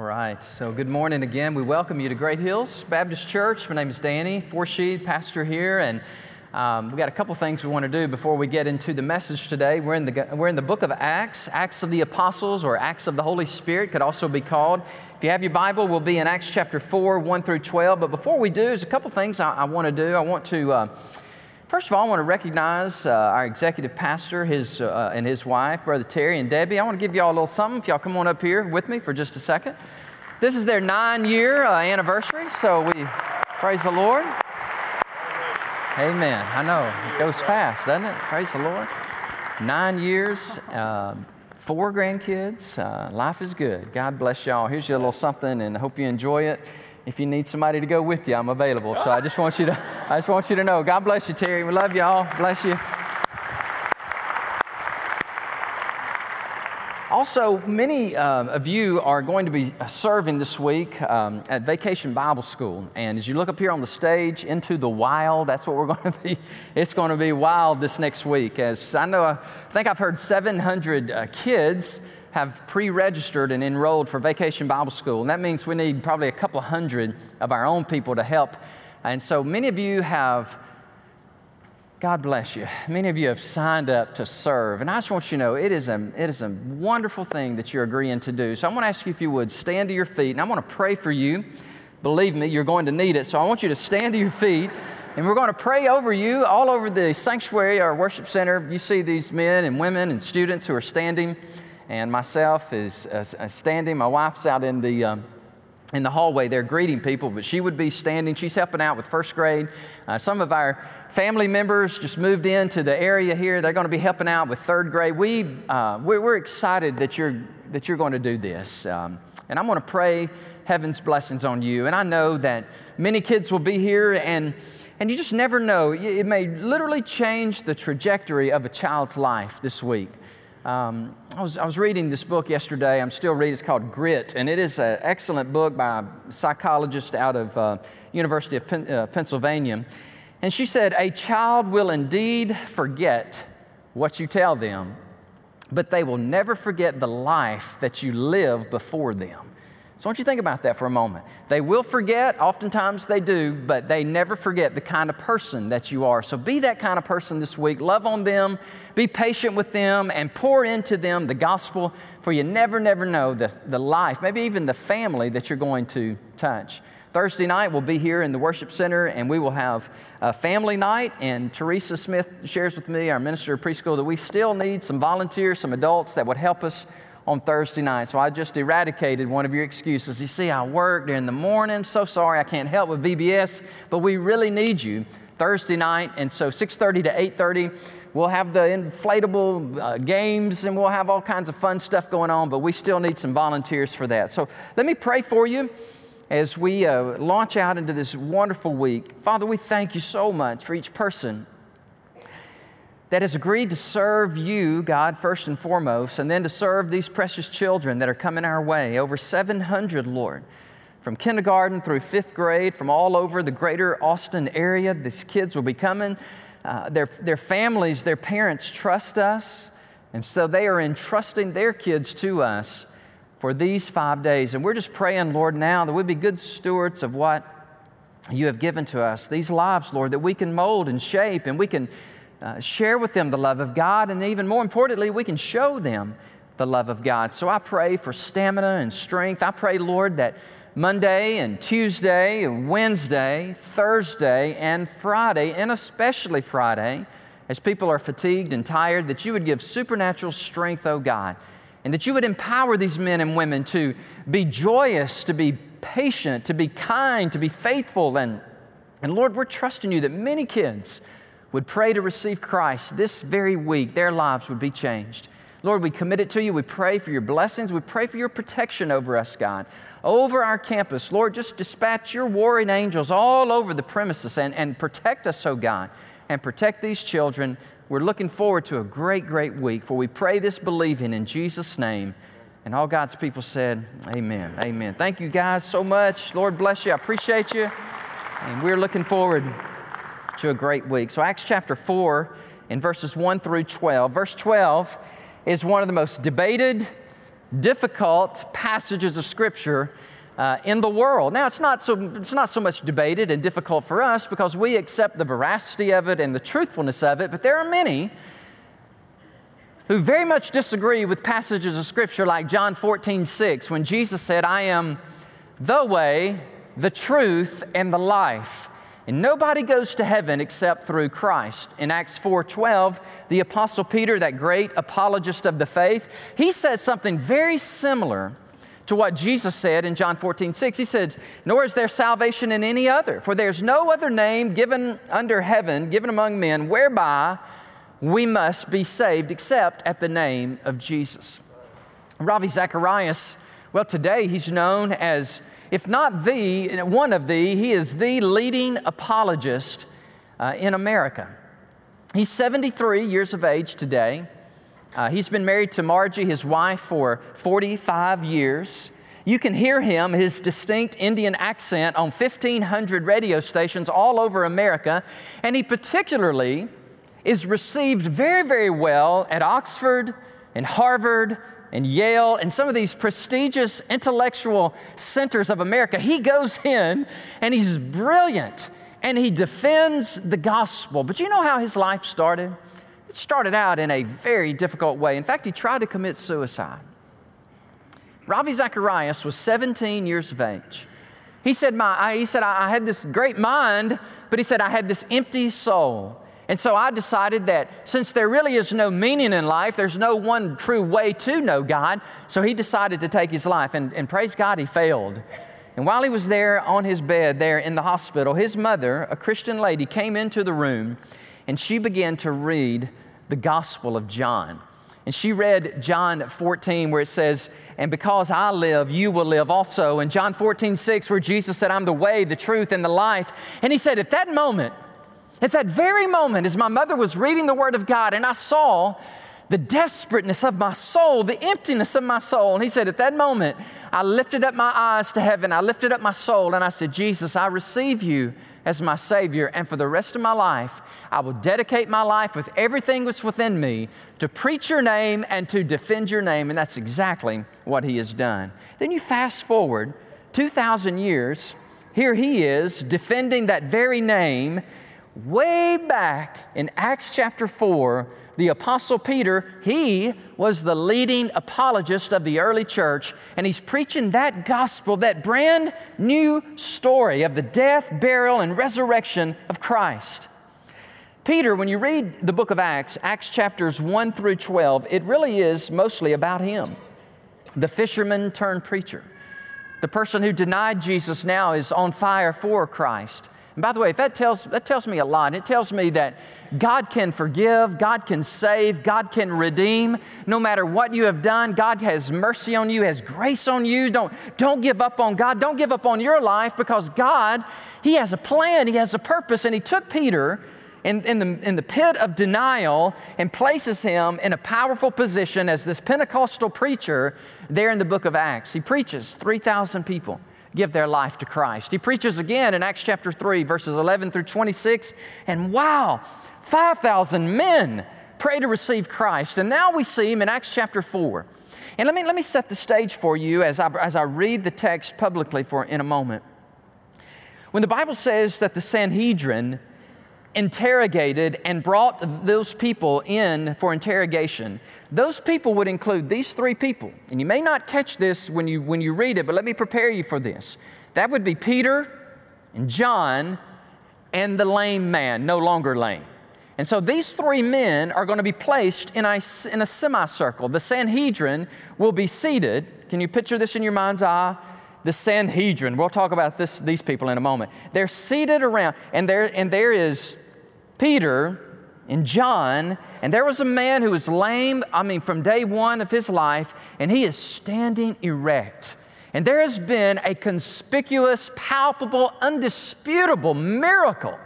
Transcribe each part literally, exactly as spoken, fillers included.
All right, so good morning again. We welcome you to Great Hills Baptist Church. My name is Danny Forsheath, pastor here, and um, we've got a couple things we want to do before we get into the message today. We're in the we're in the book of Acts, Acts of the Apostles, or Acts of the Holy Spirit could also be called. If you have your Bible, we'll be in Acts chapter four, one through twelve. But before we do, there's a couple things I, I want to do. I want to, uh, first of all, I want to recognize uh, our executive pastor his uh, and his wife, Brother Terry and Debbie. I want to give y'all a little something. If y'all come on up here with me for just a second. This is their nine-year uh, anniversary, so we praise the Lord. Amen. I know. It goes fast, doesn't it? Praise the Lord. Nine years, uh, four grandkids. Uh, life is good. God bless y'all. Here's your little something, and I hope you enjoy it. If you need somebody to go with you, I'm available. So I just want you to, I just want you to know. God bless you, Terry. We love y'all. Bless you. Also, many uh, of you are going to be serving this week um, at Vacation Bible School. And as you look up here on the stage, Into the Wild, that's what we're going to be. It's going to be wild this next week. As I know, I think I've heard seven hundred uh, kids have pre-registered and enrolled for Vacation Bible School. And that means we need probably a couple hundred of our own people to help. And so many of you have, God bless you, many of you have signed up to serve. And I just want you to know, it is a, it is a wonderful thing that you're agreeing to do. So I want to ask you if you would stand to your feet, and I want to pray for you. Believe me, you're going to need it. So I want you to stand to your feet. And we're going to pray over you all over the sanctuary, our worship center. You see these men and women and students who are standing. And myself is uh, standing. My wife's out in the um, in the hallway there greeting people, but she would be standing. She's helping out with first grade. Uh, some of our family members just moved into the area here. They're going to be helping out with third grade. We uh, we're, we're excited that you're that you're going to do this, um, and I'm going to pray heaven's blessings on you. And I know that many kids will be here, and and you just never know. It may literally change the trajectory of a child's life this week. Um, I was I was reading this book yesterday. I'm still reading. It's called Grit, and it is an excellent book by a psychologist out of uh, University of Pen- uh, Pennsylvania. And she said, "A child will indeed forget what you tell them, but they will never forget the life that you live before them." So I want you to think about that for a moment. They will forget, oftentimes they do, but they never forget the kind of person that you are. So be that kind of person this week. Love on them, be patient with them, and pour into them the gospel, for you never, never know the, the life, maybe even the family that you're going to touch. Thursday night, we'll be here in the worship center, and we will have a family night. And Teresa Smith shares with me, our minister of preschool, that we still need some volunteers, some adults that would help us on Thursday night. So I just eradicated one of your excuses. You see, I work during the morning. So sorry I can't help with V B S, but we really need you Thursday night. And so six thirty to eight thirty, we'll have the inflatable uh, games, and we'll have all kinds of fun stuff going on, but we still need some volunteers for that. So let me pray for you as we uh, launch out into this wonderful week. Father, we thank you so much for each person that has agreed to serve you, God, first and foremost, and then to serve these precious children that are coming our way, over seven hundred, Lord, from kindergarten through fifth grade, from all over the greater Austin area. These kids will be coming. Uh, their, their families, their parents trust us, and so they are entrusting their kids to us for these five days. And we're just praying, Lord, now that we'd be good stewards of what you have given to us, these lives, Lord, that we can mold and shape, and we can Uh, share with them the love of God, and even more importantly, we can show them the love of God. So I pray for stamina and strength. I pray, Lord, that Monday and Tuesday and Wednesday, Thursday and Friday, and especially Friday, as people are fatigued and tired, that you would give supernatural strength, oh God, and that you would empower these men and women to be joyous, to be patient, to be kind, to be faithful. And, and Lord, we're trusting you that many kids would pray to receive Christ this very week. Their lives would be changed. Lord, we commit it to you. We pray for your blessings. We pray for your protection over us, God, over our campus. Lord, just dispatch your warring angels all over the premises and, and protect us, oh God, and protect these children. We're looking forward to a great, great week, for we pray this believing in Jesus' name. And all God's people said, amen, amen. Thank you guys so much. Lord bless you. I appreciate you. And we're looking forward to a great week. So Acts chapter four in verses one through twelve. Verse twelve is one of the most debated difficult passages of Scripture uh, in the world. Now, it's not so it's not so much debated and difficult for us because we accept the veracity of it and the truthfulness of it, but there are many who very much disagree with passages of Scripture like John fourteen six, when Jesus said, "I am the way, the truth, and the life, and nobody goes to heaven except through Christ." In Acts four twelve, the Apostle Peter, that great apologist of the faith, he said something very similar to what Jesus said in John fourteen six. He said, "Nor is there salvation in any other, for there's no other name given under heaven, given among men, whereby we must be saved except at the name of Jesus." Ravi Zacharias, well, today he's known as, if not the, one of the, he is the leading apologist uh, in America. He's seventy-three years of age today. Uh, he's been married to Margie, his wife, for forty-five years. You can hear him, his distinct Indian accent, on fifteen hundred radio stations all over America. And he particularly is received very, very well at Oxford and Harvard and Yale and some of these prestigious intellectual centers of America. He goes in and he's brilliant and he defends the gospel. But you know how his life started? It started out in a very difficult way. In fact, he tried to commit suicide. Ravi Zacharias was seventeen years of age. He said, "My," I, he said, I, I had this great mind, but he said, I had this empty soul. And so I decided that since there really is no meaning in life, there's no one true way to know God, so he decided to take his life. And, and praise God, he failed. And while he was there on his bed there in the hospital, his mother, a Christian lady, came into the room and she began to read the Gospel of John. And she read John fourteen, where it says, "And because I live, you will live also." And John fourteen six, where Jesus said, "I'm the way, the truth, and the life." And he said, at that moment, At that very moment, as my mother was reading the Word of God and I saw the desperateness of my soul, the emptiness of my soul, and he said, at that moment, I lifted up my eyes to heaven, I lifted up my soul, and I said, "Jesus, I receive you as my Savior, and for the rest of my life, I will dedicate my life with everything that's within me to preach your name and to defend your name," and that's exactly what he has done. Then you fast forward two thousand years, here he is defending that very name. Way back in Acts chapter four, the Apostle Peter, he was the leading apologist of the early church, and he's preaching that gospel, that brand new story of the death, burial, and resurrection of Christ. Peter, when you read the book of Acts, Acts chapters one through twelve, it really is mostly about him, the fisherman turned preacher. The person who denied Jesus now is on fire for Christ. And by the way, if that tells that tells me a lot. It tells me that God can forgive, God can save, God can redeem. No matter what you have done, God has mercy on you, has grace on you. Don't, don't give up on God. Don't give up on your life, because God, He has a plan, He has a purpose, and He took Peter in, in, the, in the pit of denial and places him in a powerful position as this Pentecostal preacher there in the book of Acts. He preaches three thousand people give their life to Christ. He preaches again in Acts chapter three, verses eleven through twenty-six, and wow, five thousand men pray to receive Christ. And now we see him in Acts chapter four. And let me let me set the stage for you as I, as I read the text publicly for in a moment. When the Bible says that the Sanhedrin interrogated and brought those people in for interrogation, those people would include these three people. And you may not catch this when you when you read it, but let me prepare you for this. That would be Peter and John and the lame man, no longer lame. And so these three men are going to be placed in a, in a semicircle. The Sanhedrin will be seated. Can you picture this in your mind's eye? The Sanhedrin. We'll talk about this, these people in a moment. They're seated around, and there and there is Peter and John, and there was a man who was lame, I mean, from day one of his life, and he is standing erect. And there has been a conspicuous, palpable, undisputable miracle.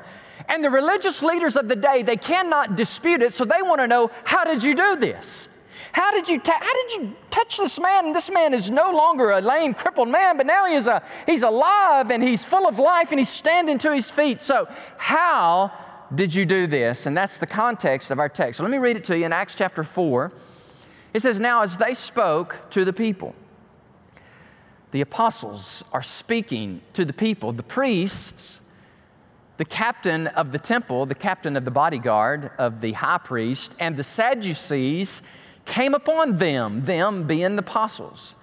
And the religious leaders of the day, they cannot dispute it, so they want to know, how did you do this? How did you ta- how did you touch this man? And this man is no longer a lame, crippled man, but now he is a he's alive and he's full of life and he's standing to his feet. So how did you do this? And that's the context of our text. So let me read it to you in Acts chapter four. It says, now as they spoke to the people, the apostles are speaking to the people, the priests, the captain of the temple, the captain of the bodyguard of the high priest, and the Sadducees came upon them, them being the apostles.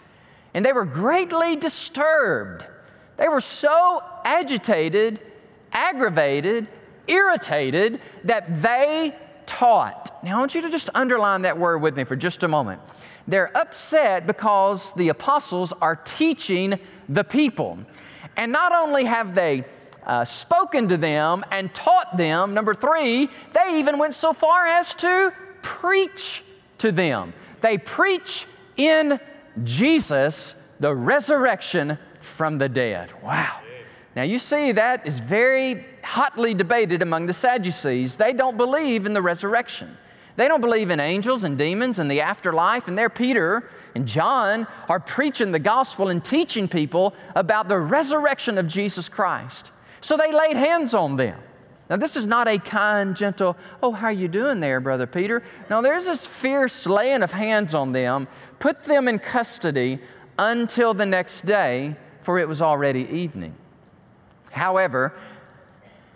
And they were greatly disturbed. They were so agitated, aggravated, irritated that they taught. Now, I want you to just underline that word with me for just a moment. They're upset because the apostles are teaching the people. And not only have they uh, spoken to them and taught them, number three, they even went so far as to preach to them. They preach in Jesus, the resurrection from the dead. Wow. Now you see that is very hotly debated among the Sadducees. They don't believe in the resurrection. They don't believe in angels and demons and the afterlife, and there Peter and John are preaching the gospel and teaching people about the resurrection of Jesus Christ. So they laid hands on them. Now, this is not a kind, gentle, oh, how are you doing there, Brother Peter? No, there's this fierce laying of hands on them, put them in custody until the next day, for it was already evening. However,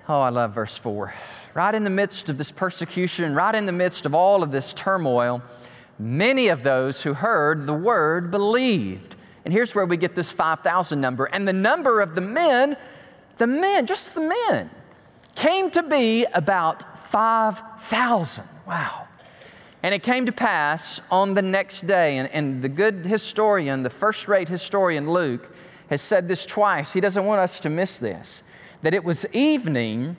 oh, I love verse four. Right in the midst of this persecution, right in the midst of all of this turmoil, many of those who heard the word believed. And here's where we get this five thousand number. And the number of the men, the men, just the men, came to be about five thousand. Wow. And it came to pass on the next day, and, and the good historian, the first-rate historian Luke, has said this twice. He doesn't want us to miss this, that it was evening,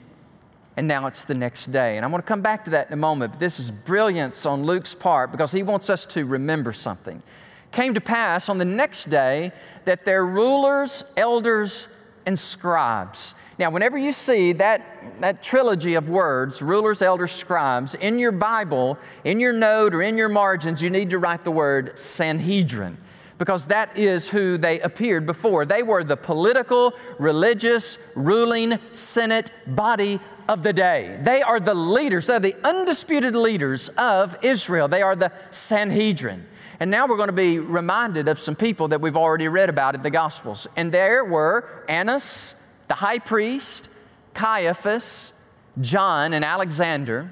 and now it's the next day. And I'm going to come back to that in a moment, but this is brilliance on Luke's part because he wants us to remember something. Came to pass on the next day that their rulers, elders, and scribes. Now, whenever you see that, that trilogy of words, rulers, elders, scribes, in your Bible, in your note or in your margins, you need to write the word Sanhedrin, because that is who they appeared before. They were the political, religious, ruling Senate body of the day. They are the leaders. They're the undisputed leaders of Israel. They are the Sanhedrin. And now we're going to be reminded of some people that we've already read about in the Gospels. And there were Annas, the high priest, Caiaphas, John, and Alexander,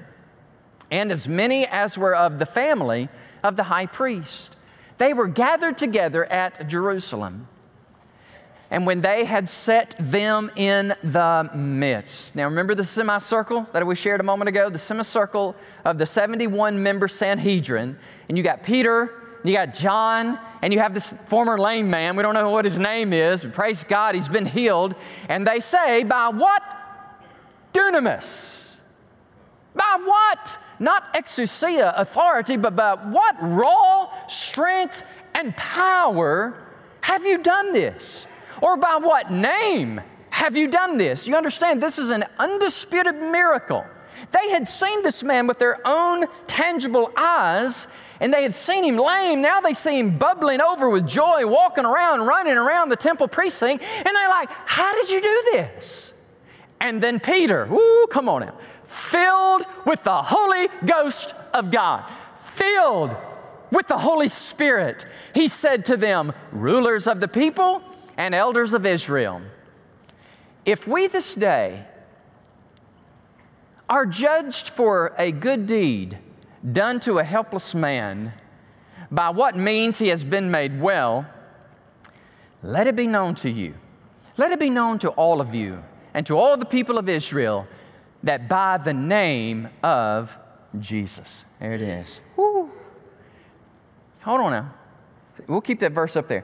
and as many as were of the family of the high priest. They were gathered together at Jerusalem. And when they had set them in the midst. Now remember the semicircle that we shared a moment ago? The semicircle of the seventy-one member Sanhedrin. And you got Peter, you got John, and you have this former lame man. We don't know what his name is, but praise God, he's been healed. And they say, by what? Dunamis. By what? Not exousia, authority, but by what raw strength and power have you done this? Or by what name have you done this? You understand, this is an undisputed miracle. They had seen this man with their own tangible eyes, and they had seen him lame. Now they see him bubbling over with joy, walking around, running around the temple precinct. And they're like, how did you do this? And then Peter, ooh, come on now, filled with the Holy Ghost of God, filled with the Holy Spirit, he said to them, rulers of the people and elders of Israel, if we this day are judged for a good deed done to a helpless man, by what means he has been made well, let it be known to you. Let it be known to all of you and to all the people of Israel that by the name of Jesus. There it is. Woo. Hold on now. We'll keep that verse up there.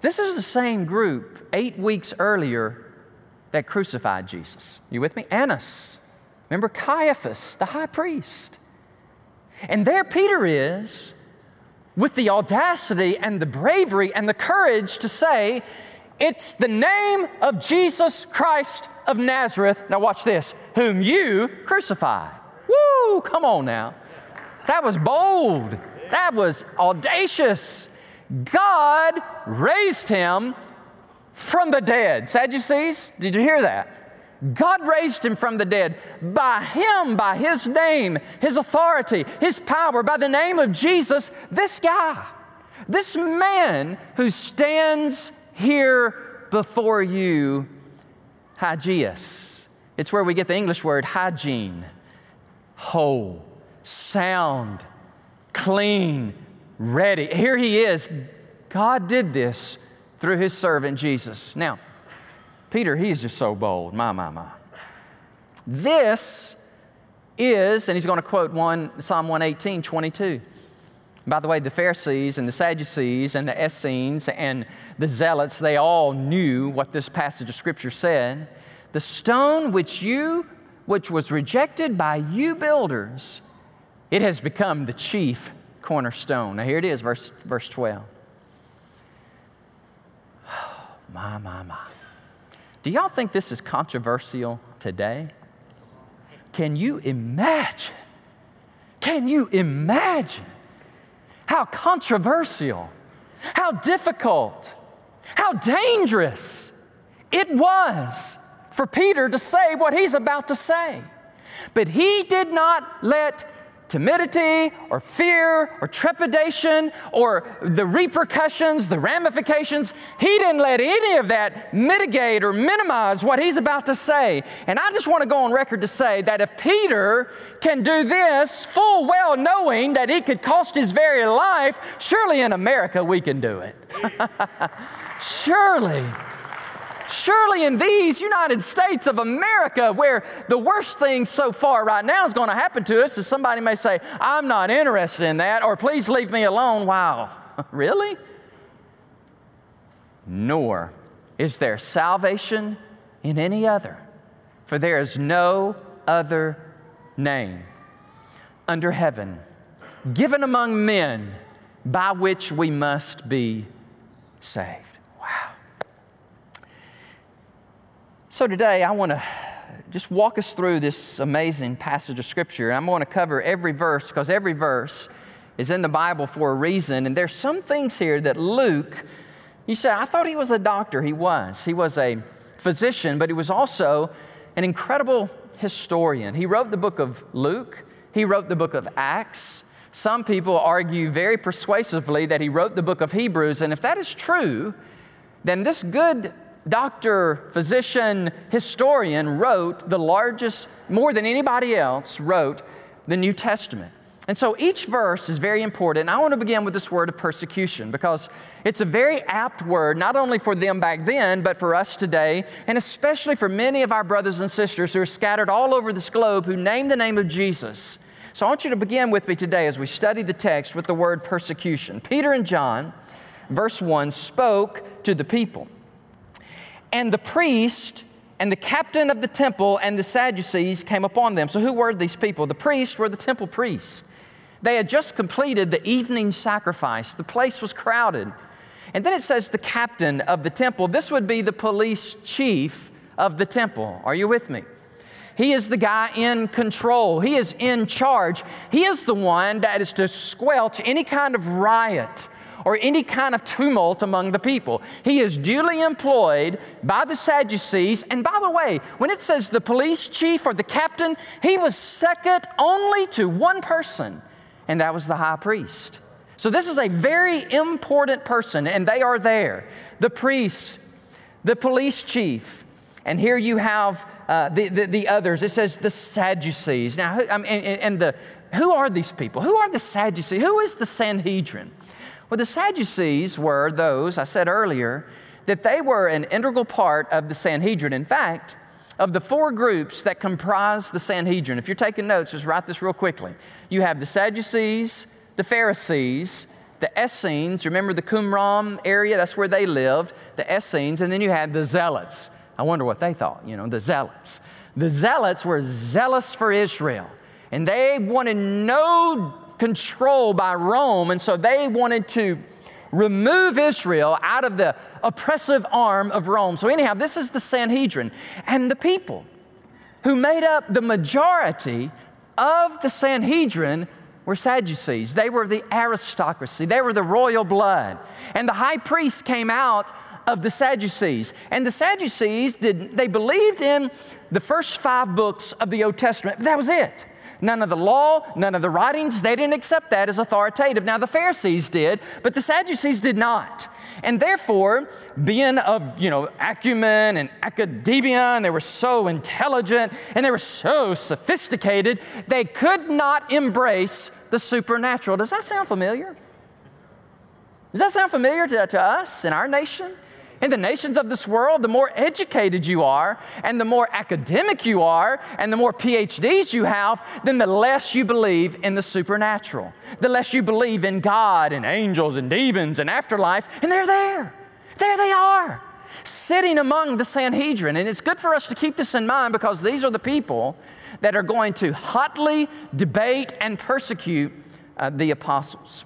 This is the same group eight weeks earlier that crucified Jesus. You with me? Annas. Remember Caiaphas, the high priest. And there Peter is with the audacity and the bravery and the courage to say, it's the name of Jesus Christ of Nazareth, now watch this, whom you crucified. Woo, come on now. That was bold. That was audacious. God raised him from the dead. Sadducees, did you hear that? God raised him from the dead. By him, by his name, his authority, his power, by the name of Jesus, this guy, this man who stands here before you, Hygieus. It's where we get the English word hygiene. Whole, sound, clean, ready. Here he is. God did this through his servant Jesus. Now, Peter, he's just so bold. My, my, my. This is, and he's going to quote one Psalm one eighteen, twenty-two. By the way, the Pharisees and the Sadducees and the Essenes and the Zealots, they all knew what this passage of Scripture said. The stone which you, which was rejected by you builders, it has become the chief cornerstone. Now here it is, verse, verse twelve. Oh, my, my, my. Do y'all think this is controversial today? Can you imagine? Can you imagine how controversial, how difficult, how dangerous it was for Peter to say what he's about to say? But he did not let timidity or fear or trepidation or the repercussions, the ramifications, he didn't let any of that mitigate or minimize what he's about to say. And I just want to go on record to say that if Peter can do this, full well knowing that it could cost his very life, surely in America we can do it. Surely. Surely in these United States of America, where the worst thing so far right now is going to happen to us is somebody may say, I'm not interested in that, or please leave me alone. Wow, really? Nor is there salvation in any other, for there is no other name under heaven given among men by which we must be saved. So today, I want to just walk us through this amazing passage of Scripture. I'm going to cover every verse because every verse is in the Bible for a reason. And there's some things here that Luke, you say, I thought he was a doctor. He was. He was a physician, but he was also an incredible historian. He wrote the book of Luke. He wrote the book of Acts. Some people argue very persuasively that he wrote the book of Hebrews. And if that is true, then this good doctor, physician, historian wrote the largest, more than anybody else, wrote the New Testament. And so each verse is very important. And I want to begin with this word of persecution because it's a very apt word, not only for them back then, but for us today, and especially for many of our brothers and sisters who are scattered all over this globe who name the name of Jesus. So I want you to begin with me today as we study the text with the word persecution. Peter and John, verse one, spoke to the people. And the priest and the captain of the temple and the Sadducees came upon them. So who were these people? The priests were the temple priests. They had just completed the evening sacrifice. The place was crowded. And then it says the captain of the temple. This would be the police chief of the temple. Are you with me? He is the guy in control. He is in charge. He is the one that is to squelch any kind of riot or any kind of tumult among the people. He is duly employed by the Sadducees. And by the way, when it says the police chief or the captain, he was second only to one person, and that was the high priest. So this is a very important person, and they are there. The priest, the police chief, and here you have uh, the, the, the others. It says the Sadducees. Now, and, and the, who are these people? Who are the Sadducees? Who is the Sanhedrin? Well, the Sadducees were those, I said earlier, that they were an integral part of the Sanhedrin. In fact, of the four groups that comprise the Sanhedrin, if you're taking notes, just write this real quickly. You have the Sadducees, the Pharisees, the Essenes. Remember the Qumran area? That's where they lived, the Essenes. And then you had the Zealots. I wonder what they thought, you know, the Zealots. The Zealots were zealous for Israel, and they wanted no control by Rome, and so they wanted to remove Israel out of the oppressive arm of Rome. So anyhow, this is the Sanhedrin, and the people who made up the majority of the Sanhedrin were Sadducees. They were the aristocracy. They were the royal blood, and the high priest came out of the Sadducees. And the Sadducees, did, they believed in the first five books of the Old Testament. That was it. None of the law, none of the writings, they didn't accept that as authoritative. Now, the Pharisees did, but the Sadducees did not. And therefore, being of, you know, acumen and academia, and they were so intelligent, and they were so sophisticated, they could not embrace the supernatural. Does that sound familiar? Does that sound familiar to, to us in our nation? In the nations of this world, the more educated you are, and the more academic you are, and the more P H Ds you have, then the less you believe in the supernatural. The less you believe in God and angels and demons and afterlife, and they're there. There they are, sitting among the Sanhedrin. And it's good for us to keep this in mind, because these are the people that are going to hotly debate and persecute uh, the apostles.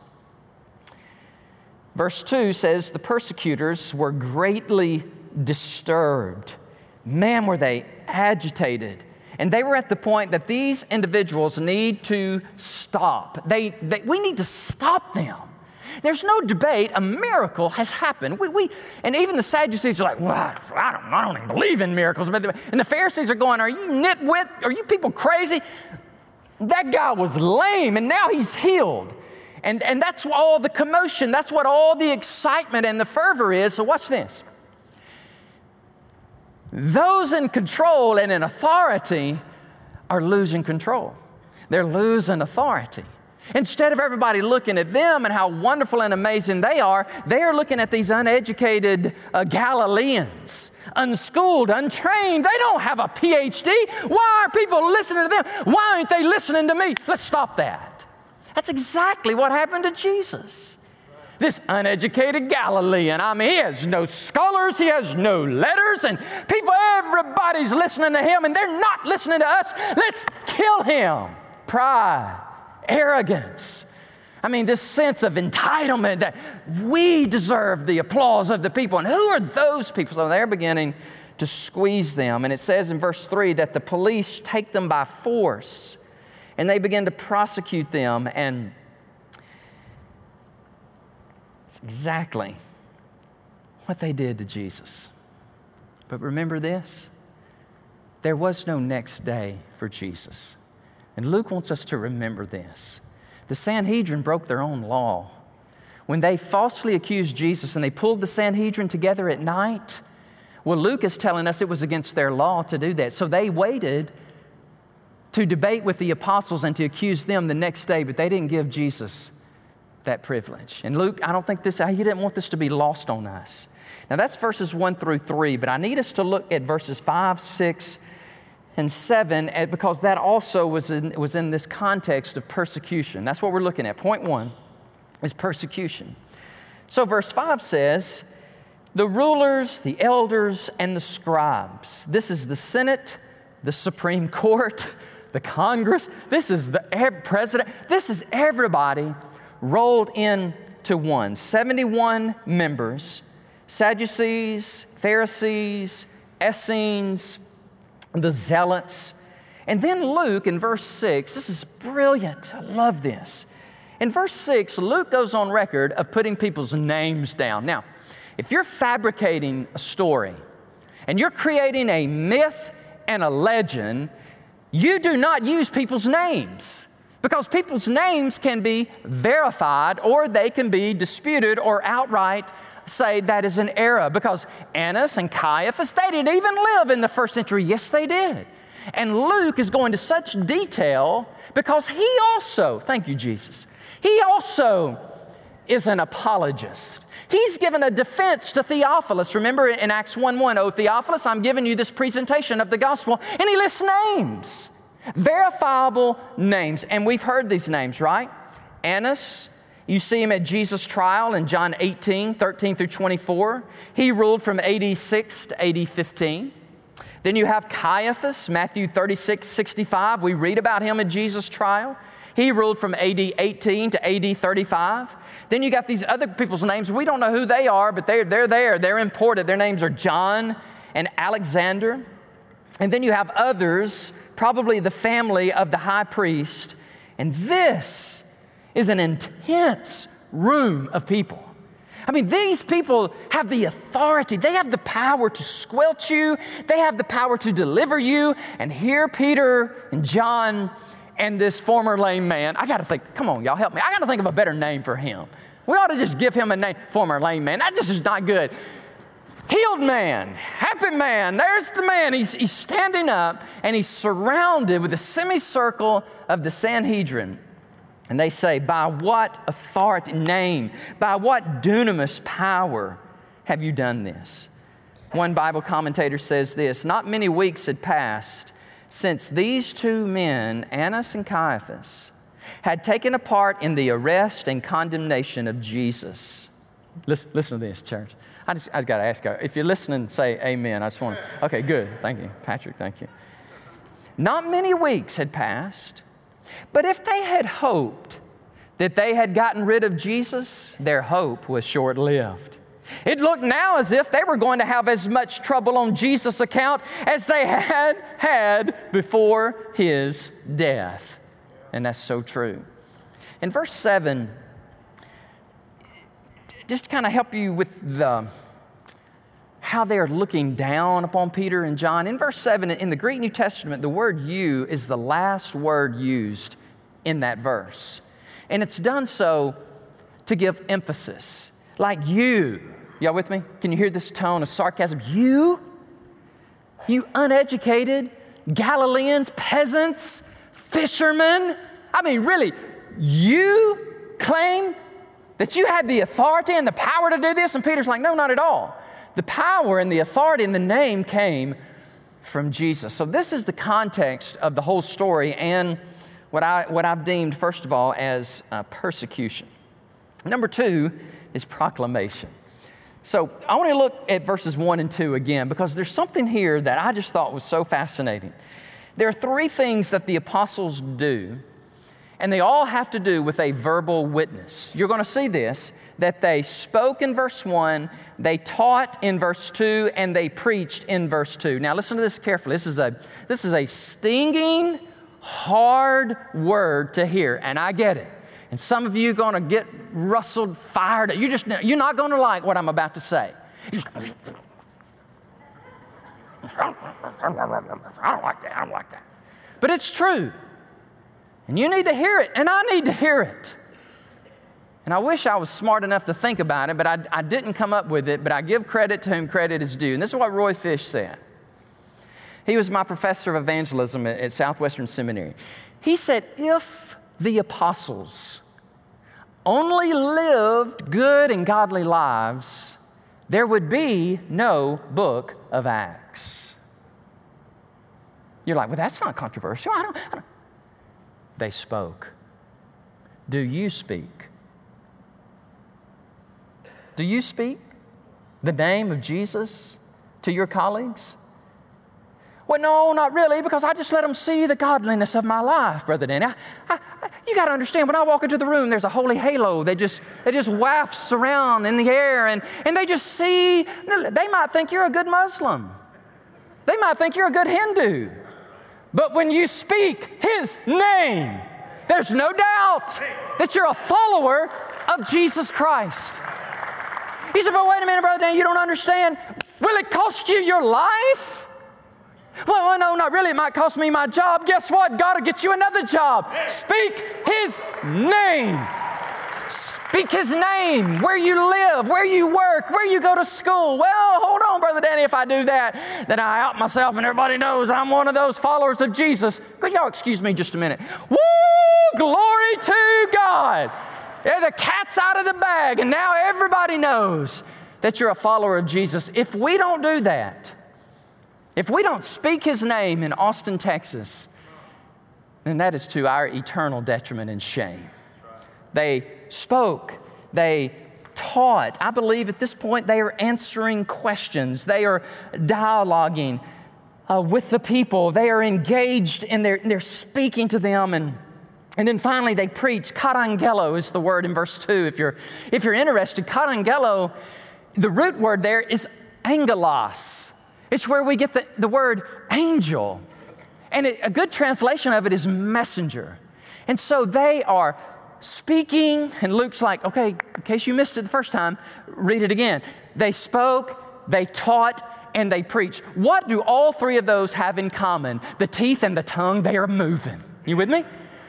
Verse two says, the persecutors were greatly disturbed. Man, were they agitated. And they were at the point that these individuals need to stop. They, they, we need to stop them. There's no debate. A miracle has happened. We, we, and even the Sadducees are like, well, I don't, I don't even believe in miracles. And the Pharisees are going, are you nitwit? Are you people crazy? That guy was lame, and now he's healed. And, and that's all the commotion. That's what all the excitement and the fervor is. So watch this. Those in control and in authority are losing control. They're losing authority. Instead of everybody looking at them and how wonderful and amazing they are, they are looking at these uneducated uh, Galileans, unschooled, untrained. They don't have a P H D. Why are people listening to them? Why aren't they listening to me? Let's stop that. That's exactly what happened to Jesus. This uneducated Galilean, I mean, he has no scholars, he has no letters, and people, everybody's listening to him, and they're not listening to us. Let's kill him. Pride, arrogance. I mean, this sense of entitlement that we deserve the applause of the people. And who are those people? So they're beginning to squeeze them. And it says in verse three that the police take them by force. And they begin to prosecute them, and it's exactly what they did to Jesus. But remember this, there was no next day for Jesus. And Luke wants us to remember this. The Sanhedrin broke their own law. When they falsely accused Jesus and they pulled the Sanhedrin together at night, well, Luke is telling us it was against their law to do that. So they waited to debate with the apostles and to accuse them the next day, but they didn't give Jesus that privilege. And Luke, I don't think this, he didn't want this to be lost on us. Now that's verses one through three, but I need us to look at verses five, six, and seven, because that also was in, was in this context of persecution. That's what we're looking at. Point one is persecution. So verse five says, the rulers, the elders, and the scribes. This is the Senate, the Supreme Court, the Congress, this is the president, this is everybody rolled into one. seventy-one members, Sadducees, Pharisees, Essenes, the Zealots. And then Luke in verse six, this is brilliant, I love this. In verse six, Luke goes on record of putting people's names down. Now, if you're fabricating a story and you're creating a myth and a legend, you do not use people's names, because people's names can be verified or they can be disputed, or outright say that is an error, because Annas and Caiaphas, they didn't even live in the first century. Yes, they did. And Luke is going to such detail because he also, thank you, Jesus, he also is an apologist. He's given a defense to Theophilus. Remember in Acts one one, "O Theophilus, I'm giving you this presentation of the gospel." And he lists names, verifiable names. And we've heard these names, right? Annas, you see him at Jesus' trial in John eighteen, thirteen through twenty-four. He ruled from A D six to A D fifteen. Then you have Caiaphas, Matthew thirty-six, sixty-five. We read about him at Jesus' trial. He ruled from A D eighteen to A D thirty-five. Then you got these other people's names. We don't know who they are, but they're, they're there. They're imported. Their names are John and Alexander. And then you have others, probably the family of the high priest. And this is an intense room of people. I mean, these people have the authority. They have the power to squelch you. They have the power to deliver you. And here Peter and John and this former lame man. I got to think, come on, y'all help me. I got to think of a better name for him. We ought to just give him a name. Former lame man. That just is not good. Healed man, happy man. There's the man. He's, he's standing up and he's surrounded with a semicircle of the Sanhedrin. And they say, by what authority, name, by what dunamis power have you done this? One Bible commentator says this, not many weeks had passed since these two men, Annas and Caiaphas, had taken a part in the arrest and condemnation of Jesus. Listen, listen to this, church. I just, I just got to ask you, if you're listening, say amen. I just want to, okay, good. Thank you, Patrick. Thank you. Not many weeks had passed. But if they had hoped that they had gotten rid of Jesus, their hope was short-lived. It looked now as if they were going to have as much trouble on Jesus' account as they had had before his death. And that's so true. In verse seven, just to kind of help you with the how they're looking down upon Peter and John. In verse seven, in the Greek New Testament, the word you is the last word used in that verse. And it's done so to give emphasis. Like you. Y'all with me? Can you hear this tone of sarcasm? You? You uneducated Galileans, peasants, fishermen? I mean, really, you claim that you had the authority and the power to do this? And Peter's like, no, not at all. The power and the authority and the name came from Jesus. So this is the context of the whole story and what, I, what I've deemed, first of all, as uh, persecution. Number two is proclamation. So I want to look at verses one and two again because there's something here that I just thought was so fascinating. There are three things that the apostles do, and they all have to do with a verbal witness. You're going to see this, that they spoke in verse one, they taught in verse two, and they preached in verse two. Now listen to this carefully. This is a, this is a stinging, hard word to hear, and I get it. And some of you are going to get rustled, fired. You're, just, you're not going to like what I'm about to say. I don't like that, I don't like that. But it's true. And you need to hear it, and I need to hear it. And I wish I was smart enough to think about it, but I, I didn't come up with it, but I give credit to whom credit is due. And this is what Roy Fish said. He was my professor of evangelism at, at Southwestern Seminary. He said, if the apostles only lived good and godly lives, there would be no book of Acts. You're like, well, that's not controversial. I don't... I don't. They spoke. Do you speak? Do you speak the name of Jesus to your colleagues? Well, no, not really, because I just let them see the godliness of my life, Brother Danny. I, I, you got to understand, when I walk into the room, there's a holy halo. They just, they just wafts around in the air, and, and they just see. They might think you're a good Muslim. They might think you're a good Hindu. But when you speak His name, there's no doubt that you're a follower of Jesus Christ. He said, but wait a minute, Brother Dan, you don't understand. Will it cost you your life? Well, well, no, not really. It might cost me my job. Guess what? God will get you another job. Speak His name. Speak His name, where you live, where you work, where you go to school. Well, hold on, Brother Danny, if I do that, then I out myself and everybody knows I'm one of those followers of Jesus. Could y'all excuse me just a minute? Woo! Glory to God! Yeah, the cat's out of the bag, and now everybody knows that you're a follower of Jesus. If we don't do that, if we don't speak His name in Austin, Texas, then that is to our eternal detriment and shame. They spoke, they taught. I believe at this point they are answering questions. They are dialoguing uh, with the people. They are engaged and they're, they're speaking to them. And, and then finally they preach. Katangelo is the word in verse two. If you're, if you're interested, katangelo, the root word there is angelos. It's where we get the, the word angel. And it, a good translation of it is messenger. And so they are speaking. And Luke's like, okay, in case you missed it the first time, read it again. They spoke, they taught, and they preached. What do all three of those have in common? The teeth and the tongue, they are moving. You with me?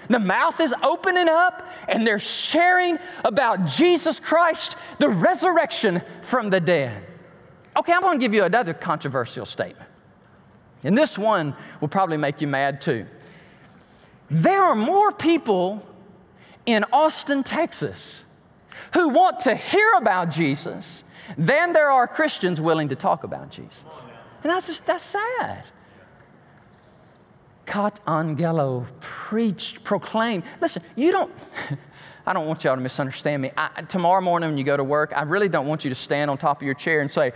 The mouth is opening up, and they're sharing about Jesus Christ, the resurrection from the dead. Okay, I'm going to give you another controversial statement. And this one will probably make you mad too. There are more people in Austin, Texas, who want to hear about Jesus than there are Christians willing to talk about Jesus. And that's just, that's sad. Kat Angelo preached, proclaimed. Listen, you don't, I don't want y'all to misunderstand me. I, tomorrow morning when you go to work, I really don't want you to stand on top of your chair and say,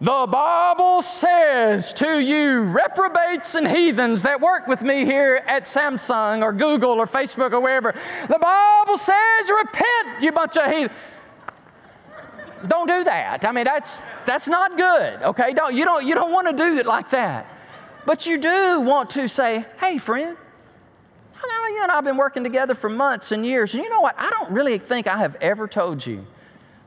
the Bible says to you, reprobates and heathens that work with me here at Samsung or Google or Facebook or wherever. The Bible says repent, you bunch of heathens. Don't do that. I mean, that's that's not good. Okay, don't you don't you don't want to do it like that. But you do want to say, hey, friend, I mean, you and I have been working together for months and years, and you know what? I don't really think I have ever told you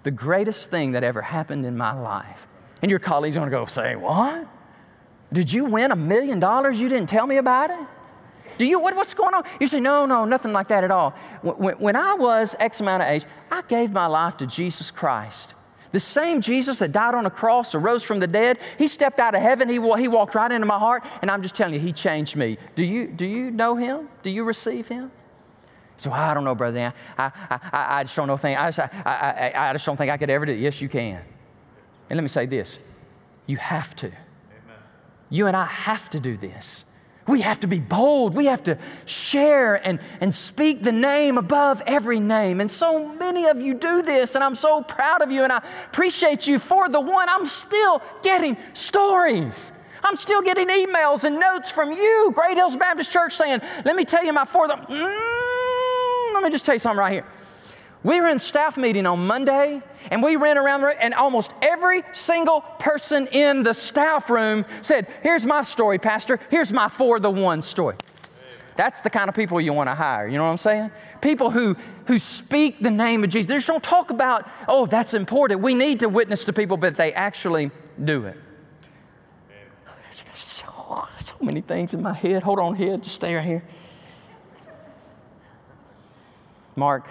the greatest thing that ever happened in my life. And your colleagues are going to go, say, what? Did you win a million dollars? You didn't tell me about it? Do you, what, what's going on? You say, no, no, nothing like that at all. When, when I was X amount of age, I gave my life to Jesus Christ. The same Jesus that died on a cross or rose from the dead, he stepped out of heaven, he, he walked right into my heart, and I'm just telling you, he changed me. Do you, do you know him? Do you receive him? So I don't know, brother Dan. I, I, I, I just don't know thing. I just, I, I, I just don't think I could ever do it. Yes, you can. And let me say this, you have to. Amen. You and I have to do this. We have to be bold. We have to share and, and speak the name above every name. And so many of you do this, and I'm so proud of you, and I appreciate you for the one. I'm still getting stories. I'm still getting emails and notes from you, Great Hills Baptist Church, saying, let me tell you my fourth. Mm, let me just tell you something right here. We were in staff meeting on Monday, and we ran around the room, and almost every single person in the staff room said, here's my story, Pastor. Here's my for the one story. Amen. That's the kind of people you want to hire. You know what I'm saying? People who, who speak the name of Jesus. They just don't talk about, oh, that's important. We need to witness to people, but they actually do it. So, so many things in my head. Hold on here. Just stay right here. Mark.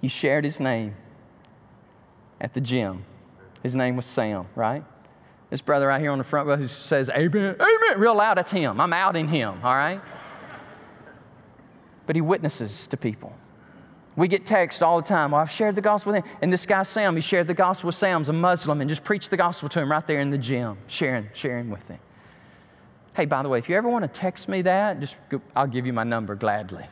You shared his name at the gym. His name was Sam, right? This brother right here on the front row who says, amen, amen, real loud, that's him. I'm outing him, all right? But he witnesses to people. We get texts all the time, well, I've shared the gospel with him. And this guy, Sam, he shared the gospel with Sam, he's a Muslim, and just preached the gospel to him right there in the gym, sharing, sharing with him. Hey, by the way, if you ever want to text me that, just go, I'll give you my number gladly.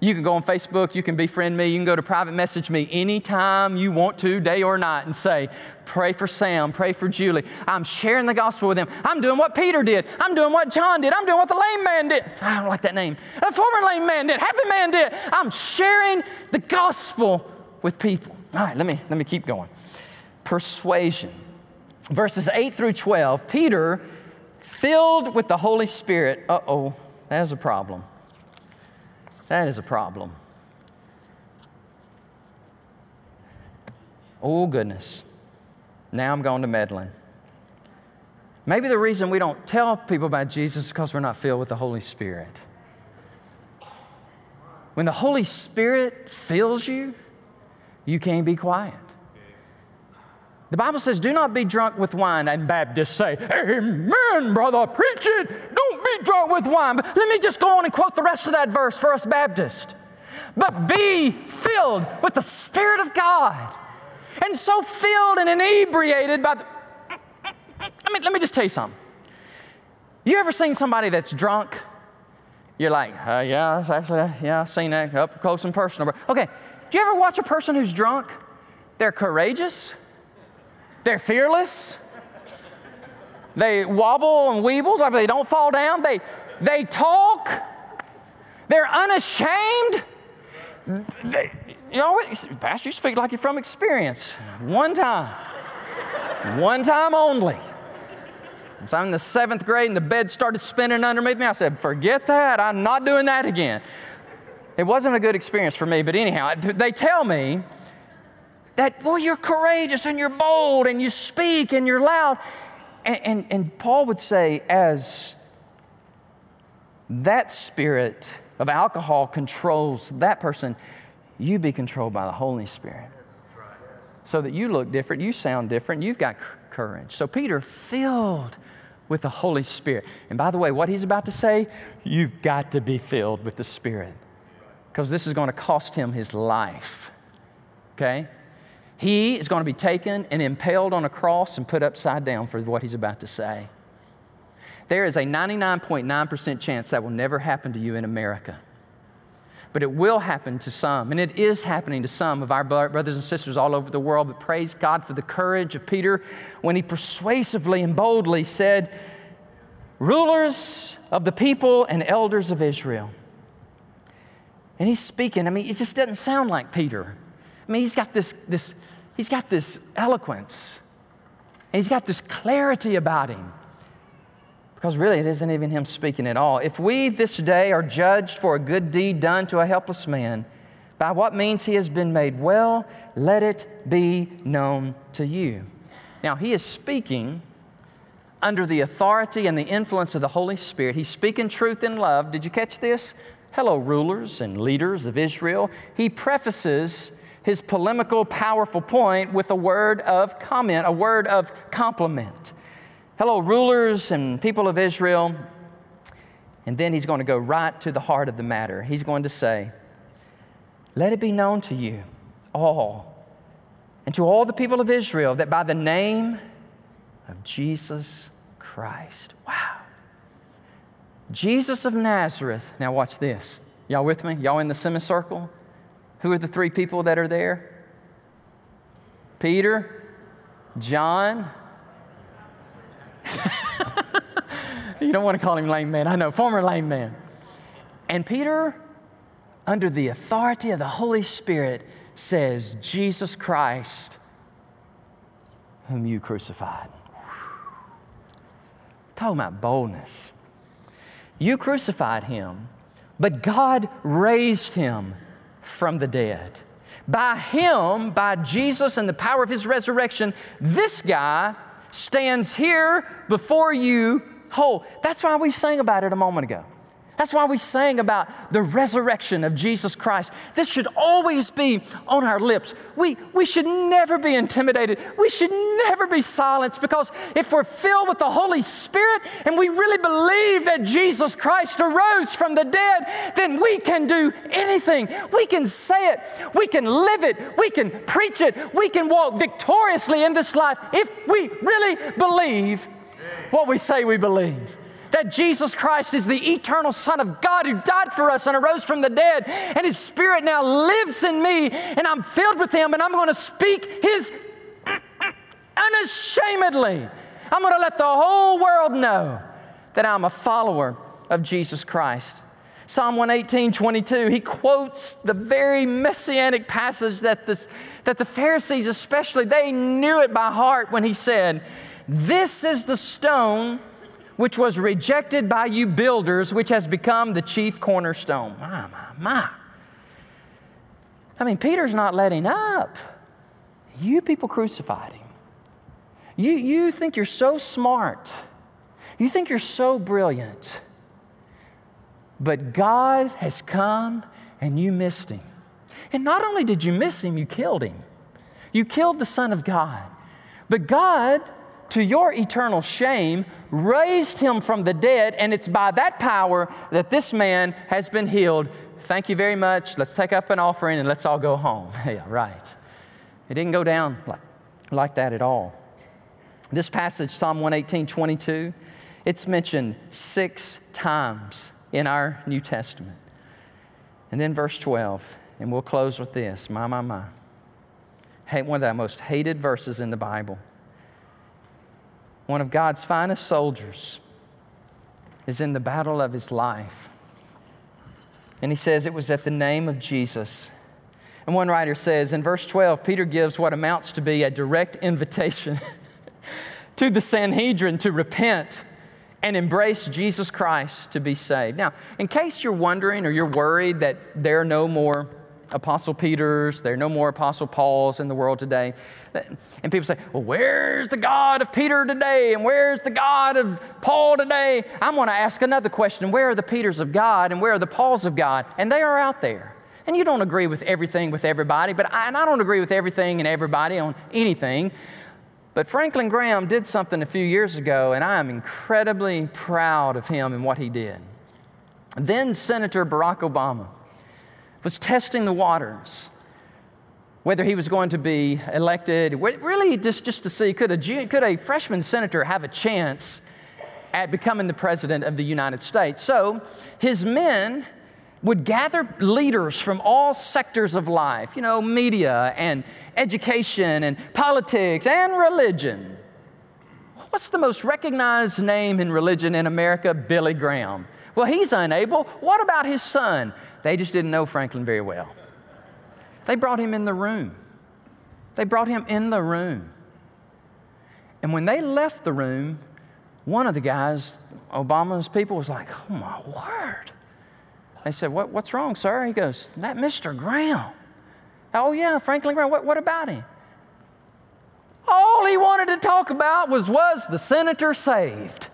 You can go on Facebook, you can befriend me, you can go to private message me anytime you want to, day or night, and say, pray for Sam, pray for Julie. I'm sharing the gospel with them. I'm doing what Peter did. I'm doing what John did. I'm doing what the lame man did. I don't like that name. The former lame man did. Happy man did. I'm sharing the gospel with people. All right, let me, let me keep going. Persuasion. Verses eight through twelve, Peter, filled with the Holy Spirit. Uh-oh, that's a problem. That is a problem. Oh, goodness. Now I'm going to meddling. Maybe the reason we don't tell people about Jesus is because we're not filled with the Holy Spirit. When the Holy Spirit fills you, you can't be quiet. The Bible says, do not be drunk with wine. And Baptists say, amen, brother, preach it. Don't be drunk with wine. But let me just go on and quote the rest of that verse for us Baptists. But be filled with the Spirit of God. And so filled and inebriated by the... I mean, let me just tell you something. You ever seen somebody that's drunk? You're like, uh, yeah, actually, yeah, I've seen that up close and personal. Okay, do you ever watch a person who's drunk? They're courageous. They're fearless. They wobble and weebles, like they don't fall down. They, they talk. They're unashamed. They, you know, Pastor, you speak like you're from experience. One time. One time only. So I'm in the seventh grade and the bed started spinning underneath me. I said, forget that. I'm not doing that again. It wasn't a good experience for me, but anyhow, they tell me that, well, you're courageous and you're bold and you speak and you're loud. And, and, and Paul would say, as that spirit of alcohol controls that person, you be controlled by the Holy Spirit so that you look different, you sound different, you've got courage. So Peter, filled with the Holy Spirit. And by the way, what he's about to say, you've got to be filled with the Spirit, because this is going to cost him his life, okay? He is going to be taken and impaled on a cross and put upside down for what he's about to say. There is a ninety-nine point nine percent chance that will never happen to you in America. But it will happen to some, and it is happening to some of our brothers and sisters all over the world. But praise God for the courage of Peter when he persuasively and boldly said, "Rulers of the people and elders of Israel." And he's speaking. I mean, it just doesn't sound like Peter. I mean, he's got this, this, he's got this eloquence, and he's got this clarity about him. Because really, it isn't even him speaking at all. If we this day are judged for a good deed done to a helpless man, by what means he has been made well, let it be known to you. Now, he is speaking under the authority and the influence of the Holy Spirit. He's speaking truth in love. Did you catch this? Hello, rulers and leaders of Israel. He prefaces his polemical, powerful point with a word of comment, a word of compliment. Hello, rulers and people of Israel. And then he's going to go right to the heart of the matter. He's going to say, let it be known to you all and to all the people of Israel that by the name of Jesus Christ. Wow. Jesus of Nazareth. Now watch this. Y'all with me? Y'all in the semicircle? Who are the three people that are there? Peter, John, you don't want to call him lame man. I know, former lame man. And Peter, under the authority of the Holy Spirit, says, Jesus Christ, whom you crucified. Talking about boldness. You crucified him, but God raised him from the dead. By him, by Jesus and the power of his resurrection, this guy stands here before you whole. That's why we sang about it a moment ago. That's why we sang about the resurrection of Jesus Christ. This should always be on our lips. We, we should never be intimidated. We should never be silenced, because if we're filled with the Holy Spirit and we really believe that Jesus Christ arose from the dead, then we can do anything. We can say it. We can live it. We can preach it. We can walk victoriously in this life if we really believe what we say we believe. That Jesus Christ is the eternal Son of God who died for us and arose from the dead, and His Spirit now lives in me, and I'm filled with Him, and I'm going to speak His unashamedly. I'm going to let the whole world know that I'm a follower of Jesus Christ. Psalm one eighteen twenty-two, he quotes the very messianic passage that, this, that the Pharisees especially, they knew it by heart when he said, "This is the stone which was rejected by you builders, which has become the chief cornerstone." My, my, my. I mean, Peter's not letting up. You people crucified him. You, you think you're so smart. You think you're so brilliant. But God has come and you missed him. And not only did you miss him, you killed him. You killed the Son of God. But God, to your eternal shame, raised him from the dead, and it's by that power that this man has been healed. Thank you very much. Let's take up an offering and let's all go home. Yeah, right. It didn't go down like, like that at all. This passage, Psalm one eighteen twenty-two, it's mentioned six times in our New Testament. And then verse twelve, and we'll close with this. My, my, my. Hey, one of the most hated verses in the Bible. One of God's finest soldiers is in the battle of his life. And he says it was at the name of Jesus. And one writer says in verse twelve, Peter gives what amounts to be a direct invitation to the Sanhedrin to repent and embrace Jesus Christ to be saved. Now, in case you're wondering or you're worried that there are no more Apostle Peters, there are no more Apostle Pauls in the world today. And people say, well, where's the God of Peter today? And where's the God of Paul today? I'm going to ask another question. Where are the Peters of God and where are the Pauls of God? And they are out there. And you don't agree with everything with everybody, but I, and I don't agree with everything and everybody on anything. But Franklin Graham did something a few years ago, and I am incredibly proud of him and what he did. Then Senator Barack Obama was testing the waters, whether he was going to be elected, really just, just to see, could a, could a freshman senator have a chance at becoming the president of the United States? So his men would gather leaders from all sectors of life, you know, media and education and politics and religion. What's the most recognized name in religion in America? Billy Graham. Well, he's unable. What about his son? They just didn't know Franklin very well. They brought him in the room. They brought him in the room. And when they left the room, one of the guys, Obama's people, was like, oh, my word. They said, what, what's wrong, sir? He goes, that Mister Graham. Oh, yeah, Franklin Graham. What, what about him? All he wanted to talk about was, was the senator saved?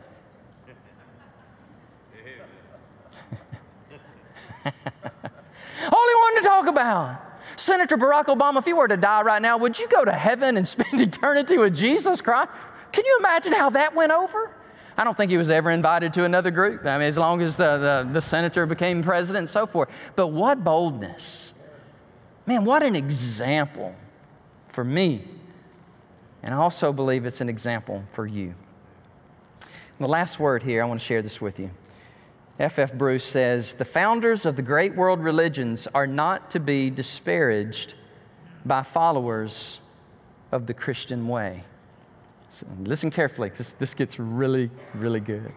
All he wanted to talk about. Senator Barack Obama, if you were to die right now, would you go to heaven and spend eternity with Jesus Christ? Can you imagine how that went over? I don't think he was ever invited to another group. I mean, as long as the, the, the senator became president and so forth. But what boldness. Man, what an example for me. And I also believe it's an example for you. The last word here, I want to share this with you. F F Bruce says, the founders of the great world religions are not to be disparaged by followers of the Christian way. So listen carefully, because this gets really, really good.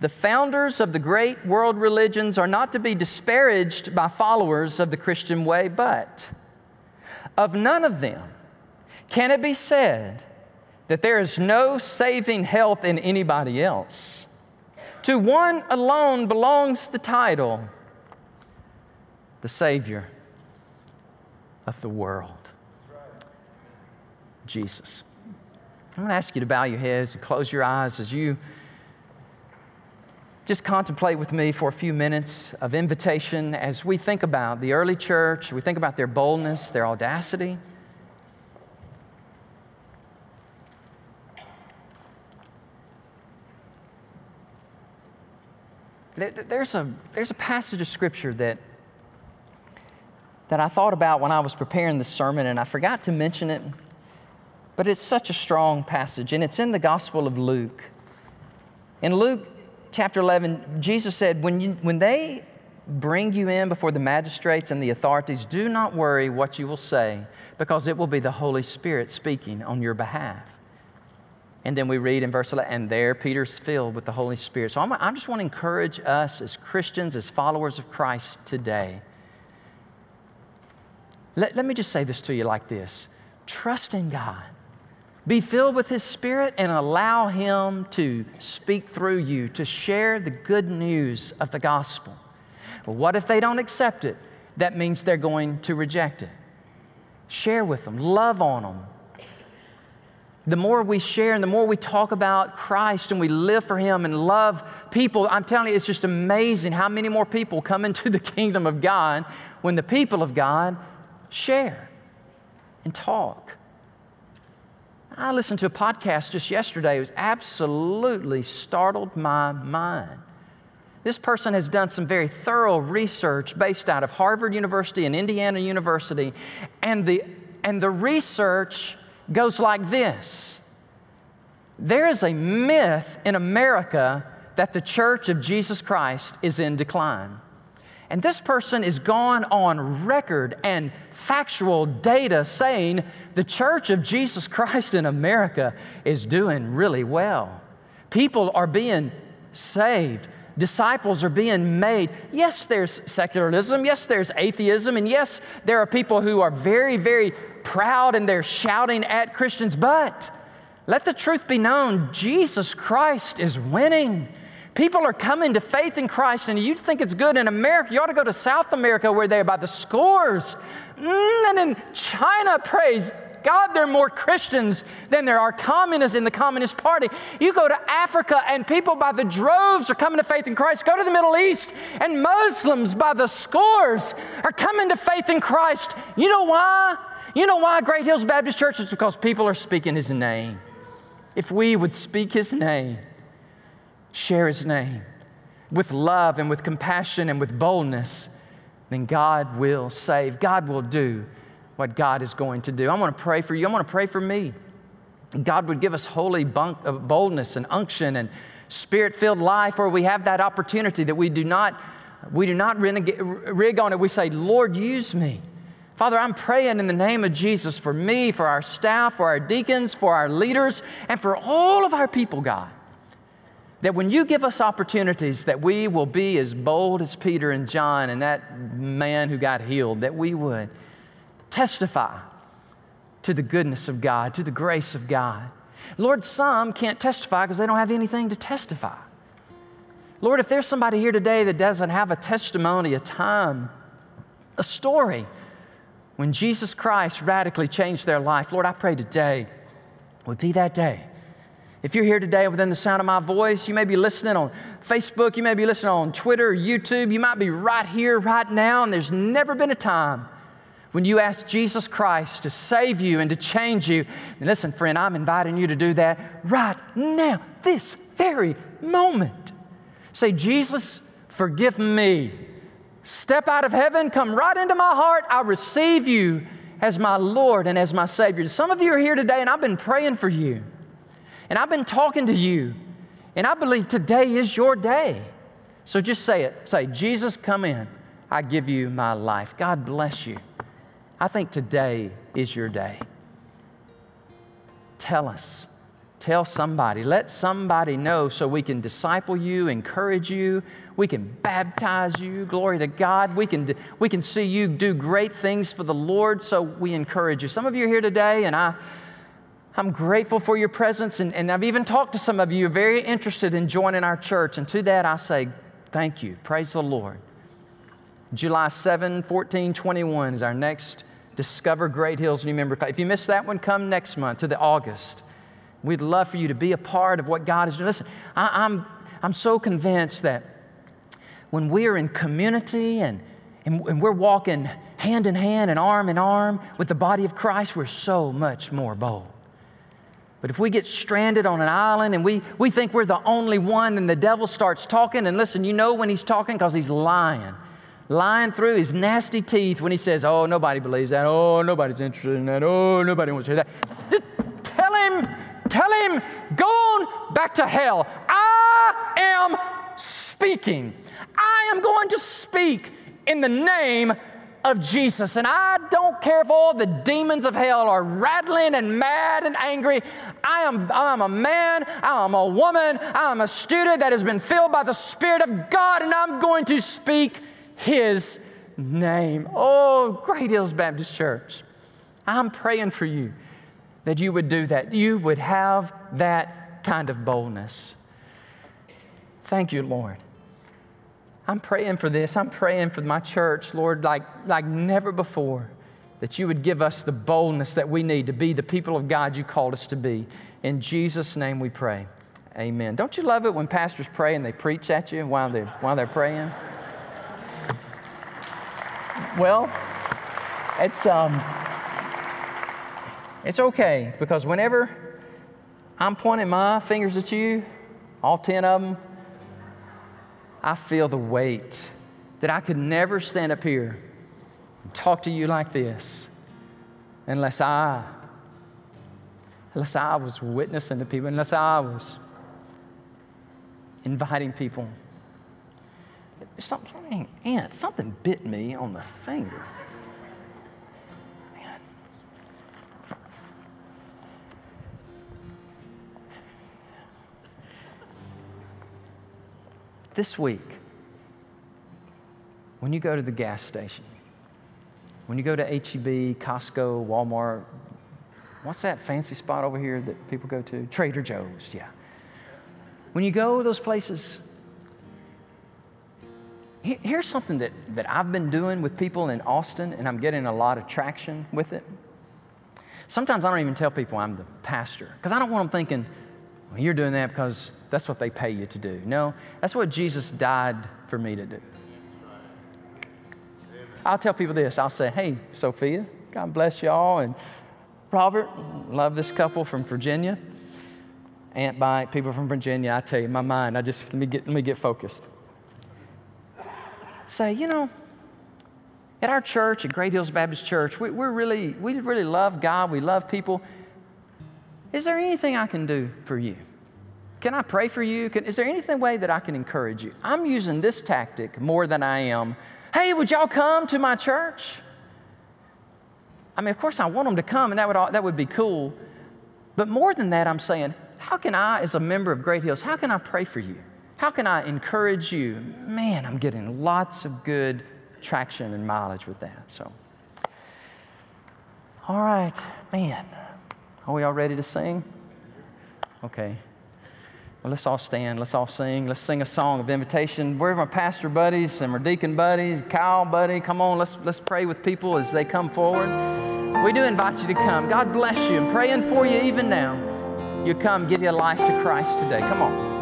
The founders of the great world religions are not to be disparaged by followers of the Christian way, but of none of them can it be said that there is no saving health in anybody else. To one alone belongs the title, the Savior of the world, Jesus. I'm going to ask you to bow your heads and close your eyes as you just contemplate with me for a few minutes of invitation as we think about the early church, we think about their boldness, their audacity. There's a, there's a passage of Scripture that, that I thought about when I was preparing this sermon, and I forgot to mention it, but it's such a strong passage, and it's in the Gospel of Luke. In Luke chapter eleven, Jesus said, when, you, when they bring you in before the magistrates and the authorities, do not worry what you will say, because it will be the Holy Spirit speaking on your behalf. And then we read in verse eleven, and there Peter's filled with the Holy Spirit. So I'm, I just want to encourage us as Christians, as followers of Christ today. Let, let me just say this to you like this. Trust in God. Be filled with His Spirit and allow Him to speak through you, to share the good news of the gospel. Well, what if they don't accept it? That means they're going to reject it. Share with them. Love on them. The more we share and the more we talk about Christ and we live for Him and love people, I'm telling you, it's just amazing how many more people come into the kingdom of God when the people of God share and talk. I listened to a podcast just yesterday. It was absolutely startled my mind. This person has done some very thorough research based out of Harvard University and Indiana University, and the, and the research goes like this. There is a myth in America that the Church of Jesus Christ is in decline. And this person is gone on record and factual data saying the Church of Jesus Christ in America is doing really well. People are being saved. Disciples are being made. Yes, there's secularism. Yes, there's atheism. And yes, there are people who are very, very proud and they're shouting at Christians, but Let the truth be known. Jesus Christ is winning. People are coming to faith in Christ, and you'd think it's good in America. You ought to go to South America where they're by the scores. Mm, and in China, praise God, there are more Christians than there are communists in the Communist Party. You go to Africa, and people by the droves are coming to faith in Christ. Go to the Middle East, and Muslims by the scores are coming to faith in Christ. You know why? You know why Great Hills Baptist Church? It's because people are speaking His name. If we would speak His name, share His name with love and with compassion and with boldness, then God will save. God will do what God is going to do. I want to pray for you. I want to pray for me. God would give us holy boldness and unction and spirit-filled life where we have that opportunity that we do not, we do not rig on it. We say, Lord, use me. Father, I'm praying in the name of Jesus for me, for our staff, for our deacons, for our leaders, and for all of our people, God, that when you give us opportunities, that we will be as bold as Peter and John and that man who got healed, that we would testify to the goodness of God, to the grace of God. Lord, some can't testify because they don't have anything to testify. Lord, if there's somebody here today that doesn't have a testimony, a time, a story, when Jesus Christ radically changed their life, Lord, I pray today would be that day. If you're here today within the sound of my voice, you may be listening on Facebook, you may be listening on Twitter or YouTube, you might be right here, right now, and there's never been a time when you asked Jesus Christ to save you and to change you. And listen, friend, I'm inviting you to do that right now, this very moment. Say, Jesus, forgive me. Step out of heaven, come right into my heart. I receive you as my Lord and as my Savior. Some of you are here today, and I've been praying for you, and I've been talking to you, and I believe today is your day. So just say it. Say, Jesus, come in. I give you my life. God bless you. I think today is your day. Tell us. Tell somebody. Let somebody know so we can disciple you, encourage you. We can baptize you. Glory to God. We can, we can see you do great things for the Lord, so we encourage you. Some of you are here today, and I, I'm grateful for your presence, and, and I've even talked to some of you. You're very interested in joining our church, and to that I say thank you. Praise the Lord. July seventh, fourteen, twenty-one is our next Discover Great Hills New Member. If you missed that one, come next month to the August. We'd love for you to be a part of what God is doing. Listen, I, I'm, I'm so convinced that when we're in community and, and, and we're walking hand in hand and arm in arm with the body of Christ, we're so much more bold. But if we get stranded on an island and we, we think we're the only one, and the devil starts talking, and listen, you know when he's talking because he's lying. Lying through his nasty teeth when he says, oh, nobody believes that. Oh, nobody's interested in that. Oh, nobody wants to hear that. Just tell him. Tell him, go on back to hell. I am speaking. I am going to speak in the name of Jesus. And I don't care if all the demons of hell are rattling and mad and angry. I am, I am a man, I am a woman, I am a student that has been filled by the Spirit of God, and I'm going to speak His name. Oh, Great Hills Baptist Church, I'm praying for you, that you would do that. You would have that kind of boldness. Thank you, Lord. I'm praying for this. I'm praying for my church, Lord, like, like never before, that you would give us the boldness that we need to be the people of God you called us to be. In Jesus' name we pray. Amen. Don't you love it when pastors pray and they preach at you while they're, while they're praying? Well, it's... um. It's okay, because whenever I'm pointing my fingers at you, all ten of them, I feel the weight that I could never stand up here and talk to you like this unless I, unless I was witnessing to people, unless I was inviting people. Something, ant, something bit me on the finger. This week, when you go to the gas station, when you go to H E B, Costco, Walmart, What's that fancy spot over here that people go to? Trader Joe's, yeah. When you go those places, here's something that, that I've been doing with people in Austin, and I'm getting a lot of traction with it. Sometimes I don't even tell people I'm the pastor, because I don't want them thinking, well, you're doing that because that's what they pay you to do. No, that's what Jesus died for me to do. I'll tell people this. I'll say, hey, Sophia, God bless y'all, and Robert, love this couple from Virginia. Aunt Bike, people from Virginia, I tell you, my mind, I just, let me get, let me get focused. Say, you know, at our church, at Great Hills Baptist Church, we, we're really, we really love God. We love people. Is there anything I can do for you? Can I pray for you? Can, is there anything way that I can encourage you? I'm using this tactic more than I am, hey, would y'all come to my church? I mean, of course I want them to come, and that would, all, that would be cool. But more than that, I'm saying, how can I, as a member of Great Hills, how can I pray for you? How can I encourage you? Man, I'm getting lots of good traction and mileage with that. So, all right, man, are we all ready to sing? Okay. Well, let's all stand. Let's all sing. Let's sing a song of invitation. Where are my pastor buddies and my deacon buddies, Kyle buddy? Come on, let's let's pray with people as they come forward. We do invite you to come. God bless you. I'm praying for you even now. You come, give your life to Christ today. Come on.